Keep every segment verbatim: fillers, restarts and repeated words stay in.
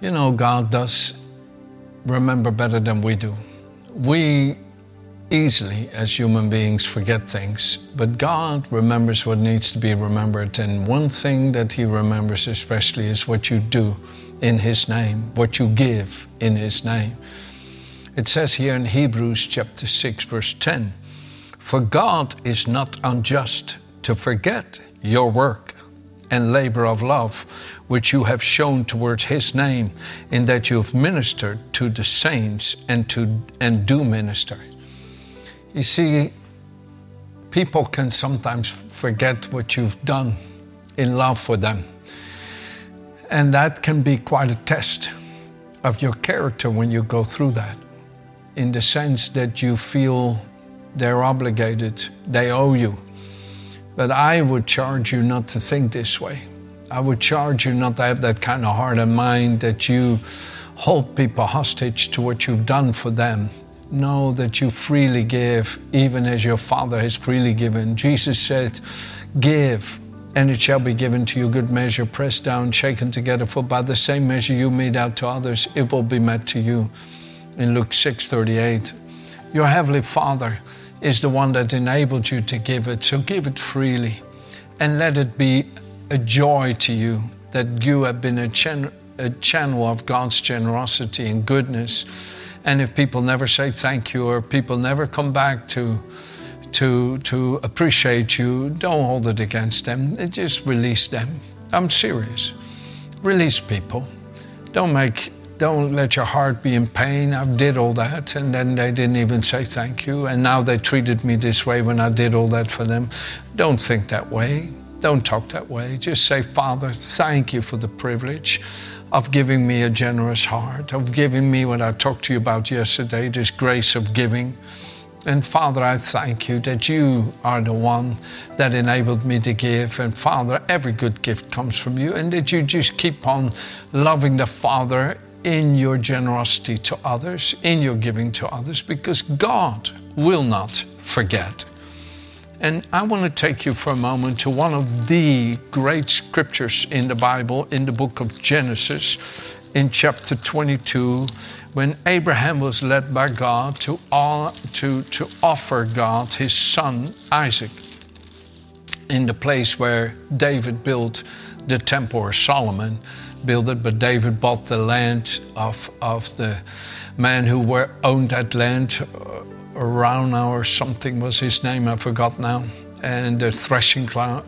You know, God does remember better than we do. We easily, as human beings, forget things, but God remembers what needs to be remembered. And one thing that He remembers especially is what you do in His name, what you give in His name. It says here in Hebrews chapter six, verse ten, "For God is not unjust to forget your work and labor of love, which you have shown towards His name, in that you have ministered to the saints and to and do minister." You see, people can sometimes forget what you've done in love for them. And that can be quite a test of your character when you go through that, in the sense that you feel they're obligated, they owe you. But I would charge you not to think this way. I would charge you not to have that kind of heart and mind that you hold people hostage to what you've done for them. Know that you freely give, even as your Father has freely given. Jesus said, "Give, and it shall be given to you, good measure, pressed down, shaken together, for by the same measure you mete out to others, it will be met to you." In Luke six thirty-eight, your Heavenly Father is the one that enabled you to give it, so give it freely. And let it be a joy to you that you have been a, gen- a channel of God's generosity and goodness. And if people never say thank you, or people never come back to to to appreciate you, don't hold it against them. Just release them. I'm serious. Release people. Don't make don't let your heart be in pain. I did all that, and then they didn't even say thank you, and now they treated me this way when I did all that for them. Don't think that way. Don't talk that way. Just say, "Father, thank you for the privilege of giving me a generous heart, of giving me what I talked to you about yesterday, this grace of giving. And Father, I thank you that you are the one that enabled me to give. And Father, every good gift comes from you, and that you just keep on loving the Father in your generosity to others, in your giving to others, because God will not forget." And I want to take you for a moment to one of the great scriptures in the Bible, in the book of Genesis, in chapter twenty-two, when Abraham was led by God to, all, to, to offer God his son Isaac in the place where David built the temple, or Solomon built it, but David bought the land of, of the man who were, owned that land. Araunah or something was his name, I forgot now. And the threshing ground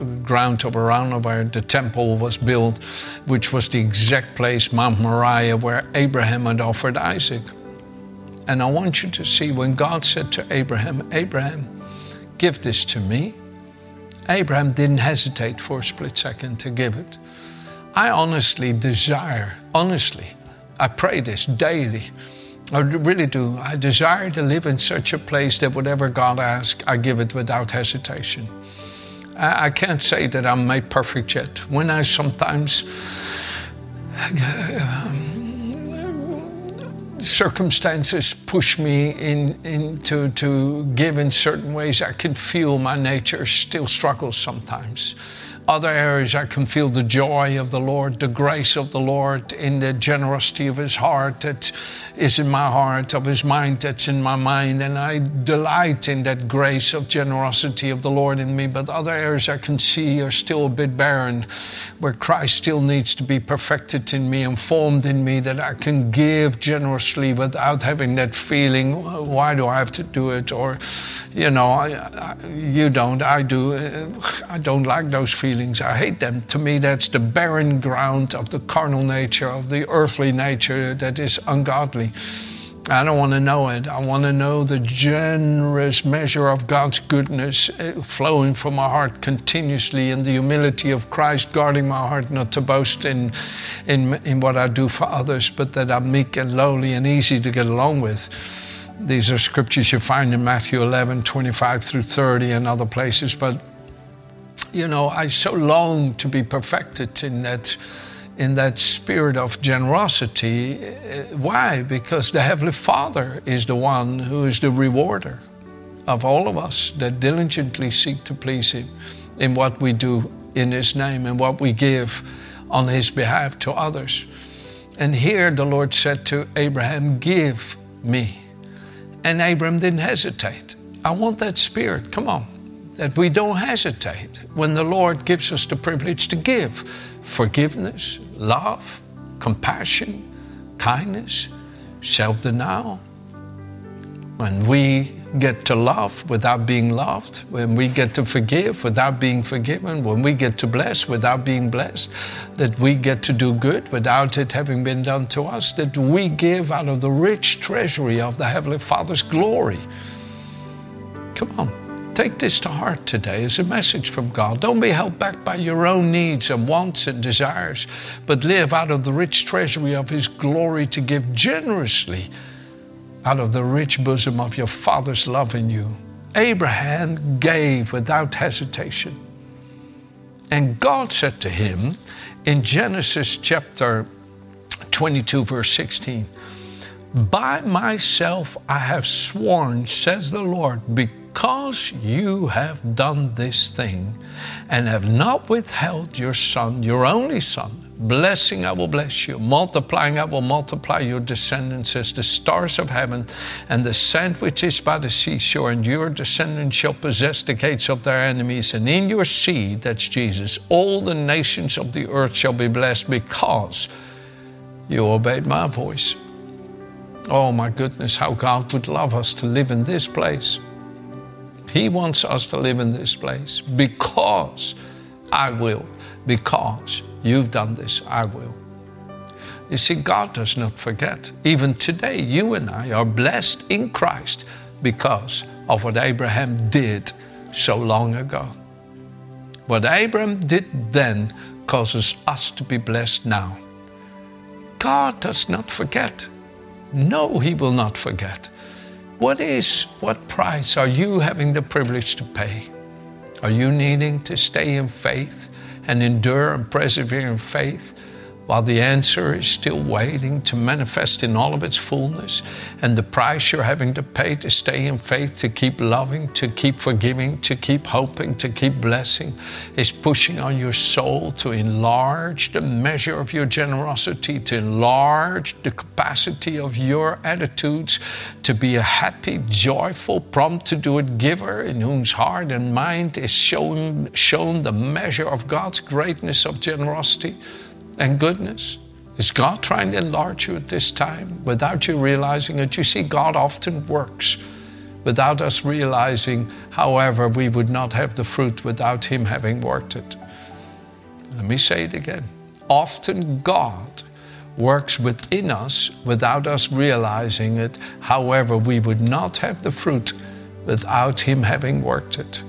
of Araunah where the temple was built, which was the exact place, Mount Moriah, where Abraham had offered Isaac. And I want you to see, when God said to Abraham, "Abraham, give this to me," Abraham didn't hesitate for a split second to give it. I honestly desire, honestly, I pray this daily, I really do. I desire to live in such a place that whatever God asks, I give it without hesitation. I can't say that I'm made perfect yet. When I sometimes um, circumstances push me in, in to, to give in certain ways, I can feel my nature still struggles sometimes. Other areas, I can feel the joy of the Lord, the grace of the Lord, in the generosity of His heart that is in my heart, of His mind that's in my mind. And I delight in that grace of generosity of the Lord in me. But other areas I can see are still a bit barren, where Christ still needs to be perfected in me and formed in me, that I can give generously without having that feeling, why do I have to do it? Or, you know, I, I, you don't, I do. I don't like those feelings. I hate them. To me, that's the barren ground of the carnal nature, of the earthly nature that is ungodly. I don't want to know it. I want to know the generous measure of God's goodness flowing from my heart continuously, and the humility of Christ guarding my heart not to boast in, in, in what I do for others, but that I'm meek and lowly and easy to get along with. These are scriptures you find in Matthew eleven, twenty-five through thirty and other places. But, you know, I so long to be perfected in that in that spirit of generosity. Why? Because the Heavenly Father is the one who is the rewarder of all of us that diligently seek to please Him in what we do in His name and what we give on His behalf to others. And here the Lord said to Abraham, "Give me." And Abraham didn't hesitate. I want that spirit, come on, that we don't hesitate when the Lord gives us the privilege to give. Forgiveness, love, compassion, kindness, self-denial. When we get to love without being loved, when we get to forgive without being forgiven, when we get to bless without being blessed, that we get to do good without it having been done to us, that we give out of the rich treasury of the Heavenly Father's glory. Come on. Take this to heart today as a message from God. Don't be held back by your own needs and wants and desires, but live out of the rich treasury of His glory to give generously out of the rich bosom of your Father's love in you. Abraham gave without hesitation. And God said to him in Genesis chapter twenty-two, verse sixteen, "By myself I have sworn, says the Lord, because Because you have done this thing and have not withheld your son, your only son, blessing I will bless you, multiplying I will multiply your descendants as the stars of heaven and the sand which is by the seashore, and your descendants shall possess the gates of their enemies, and in your seed," that's Jesus, "all the nations of the earth shall be blessed because you obeyed my voice." Oh my goodness, how God would love us to live in this place. He wants us to live in this place. Because I will. Because you've done this, I will. You see, God does not forget. Even today, you and I are blessed in Christ because of what Abraham did so long ago. What Abraham did then causes us to be blessed now. God does not forget. No, He will not forget. What is, what price are you having the privilege to pay? Are you needing to stay in faith and endure and persevere in faith while the answer is still waiting to manifest in all of its fullness? And the price you're having to pay to stay in faith, to keep loving, to keep forgiving, to keep hoping, to keep blessing, is pushing on your soul to enlarge the measure of your generosity, to enlarge the capacity of your attitudes, to be a happy, joyful, prompt to do it giver in whose heart and mind is shown, shown the measure of God's greatness of generosity and goodness. Is God trying to enlarge you at this time without you realizing it? You see, God often works without us realizing. However, we would not have the fruit without Him having worked it. Let me say it again. Often God works within us without us realizing it. However, we would not have the fruit without Him having worked it.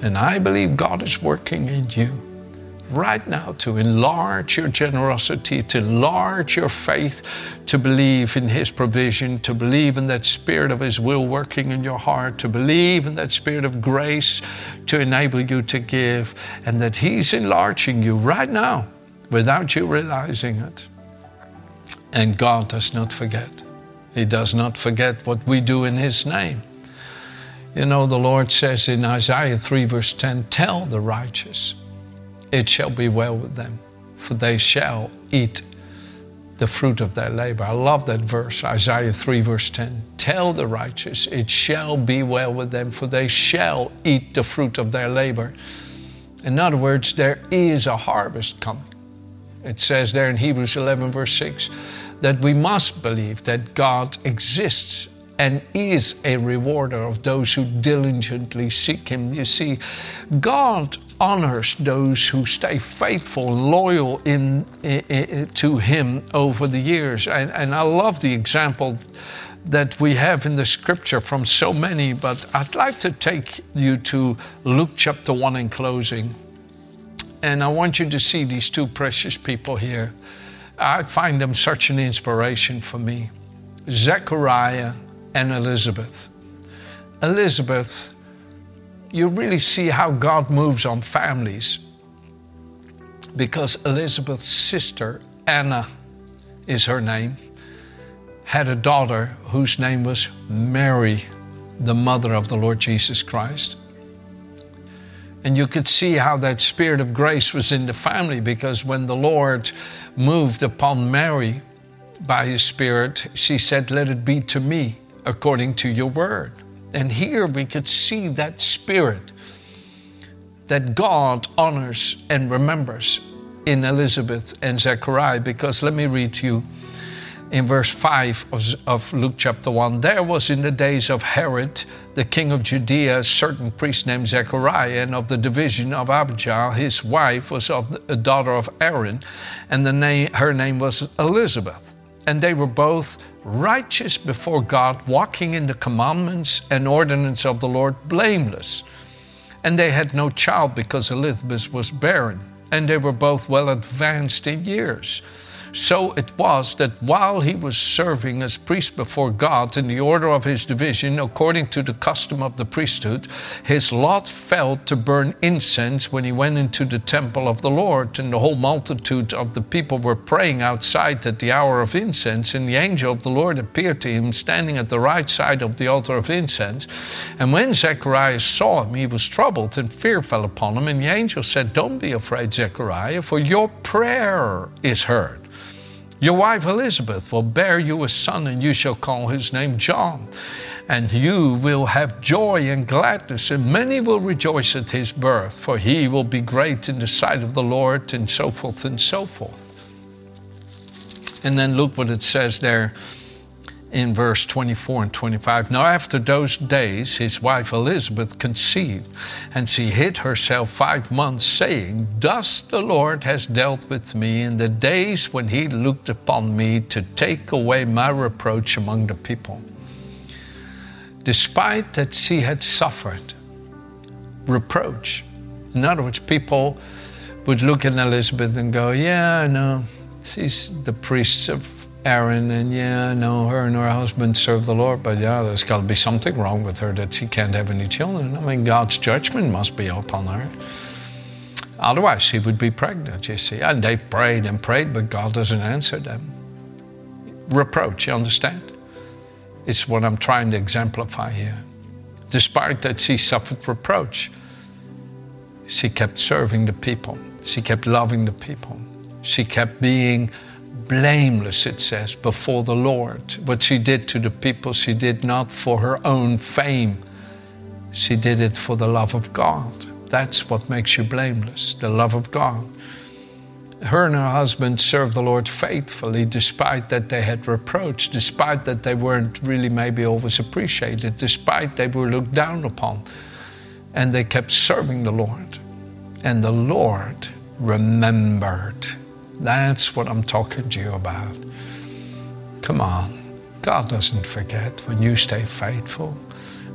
And I believe God is working in you right now to enlarge your generosity, to enlarge your faith, to believe in His provision, to believe in that spirit of His will working in your heart, to believe in that spirit of grace to enable you to give, and that He's enlarging you right now without you realizing it. And God does not forget. He does not forget what we do in His name. You know, the Lord says in Isaiah three verse ten, "Tell the righteous, it shall be well with them, for they shall eat the fruit of their labor." I love that verse, Isaiah three, verse ten. Tell the righteous, it shall be well with them, for they shall eat the fruit of their labor. In other words, there is a harvest coming. It says there in Hebrews eleven, verse six, that we must believe that God exists and is a rewarder of those who diligently seek Him. You see, God honors those who stay faithful, loyal in, in, in to Him over the years. And, and I love the example that we have in the Scripture from so many, but I'd like to take you to Luke chapter one in closing. And I want you to see these two precious people here. I find them such an inspiration for me. Zechariah and Elizabeth. Elizabeth, you really see how God moves on families, because Elizabeth's sister, Anna is her name, had a daughter whose name was Mary, the mother of the Lord Jesus Christ. And you could see how that spirit of grace was in the family, because when the Lord moved upon Mary by His Spirit, she said, "Let it be to me according to your word." And here we could see that spirit that God honors and remembers in Elizabeth and Zechariah, because let me read to you in verse five of, of Luke chapter one. "There was in the days of Herod, the king of Judea, a certain priest named Zechariah, and of the division of Abijah. His wife was of the, a daughter of Aaron, and the name, her name was Elizabeth. And they were both righteous before God, walking in the commandments and ordinance of the Lord, blameless. And they had no child because Elizabeth was barren, and they were both well advanced in years. So it was that while he was serving as priest before God in the order of his division, according to the custom of the priesthood, his lot fell to burn incense when he went into the temple of the Lord. And the whole multitude of the people were praying outside at the hour of incense. And the angel of the Lord appeared to him, standing at the right side of the altar of incense. And when Zechariah saw him, he was troubled, and fear fell upon him. And the angel said, 'Don't be afraid, Zechariah, for your prayer is heard. Your wife Elizabeth will bear you a son, and you shall call his name John. And you will have joy and gladness, and many will rejoice at his birth, for he will be great in the sight of the Lord,' and so forth and so forth." And then look what it says there in verse twenty-four and twenty-five. "Now after those days his wife Elizabeth conceived, and she hid herself five months, saying, 'Thus the Lord has dealt with me in the days when he looked upon me to take away my reproach among the people.'" Despite that she had suffered reproach. In other words, people would look at Elizabeth and go, "Yeah, I know, she's the priest of Aaron, and yeah, I know her and her husband serve the Lord, but yeah, there's got to be something wrong with her that she can't have any children. I mean, God's judgment must be upon her. Otherwise, she would be pregnant, you see." And they prayed and prayed, but God doesn't answer them. Reproach, you understand? It's what I'm trying to exemplify here. Despite that she suffered reproach, she kept serving the people. She kept loving the people. She kept being blameless, it says, before the Lord. What she did to the people, she did not for her own fame. She did it for the love of God. That's what makes you blameless, the love of God. Her and her husband served the Lord faithfully, despite that they had reproach, despite that they weren't really maybe always appreciated, despite they were looked down upon. And they kept serving the Lord. And the Lord remembered. That's what I'm talking to you about. Come on. God doesn't forget when you stay faithful,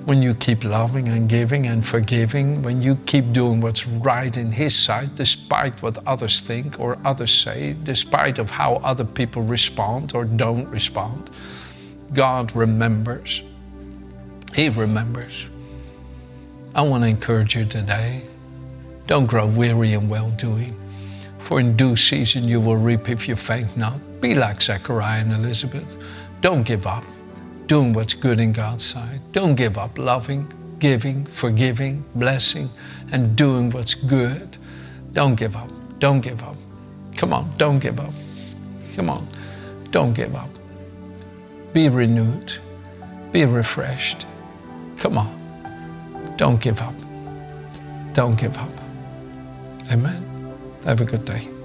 when you keep loving and giving and forgiving, when you keep doing what's right in His sight, despite what others think or others say, despite of how other people respond or don't respond. God remembers. He remembers. I want to encourage you today. Don't grow weary in well-doing. For in due season you will reap if you faint not. Be like Zechariah and Elizabeth. Don't give up doing what's good in God's sight. Don't give up loving, giving, forgiving, blessing, and doing what's good. Don't give up. Don't give up. Come on, don't give up. Come on, don't give up. Be renewed. Be refreshed. Come on, don't give up. Don't give up. Amen. Have a good day.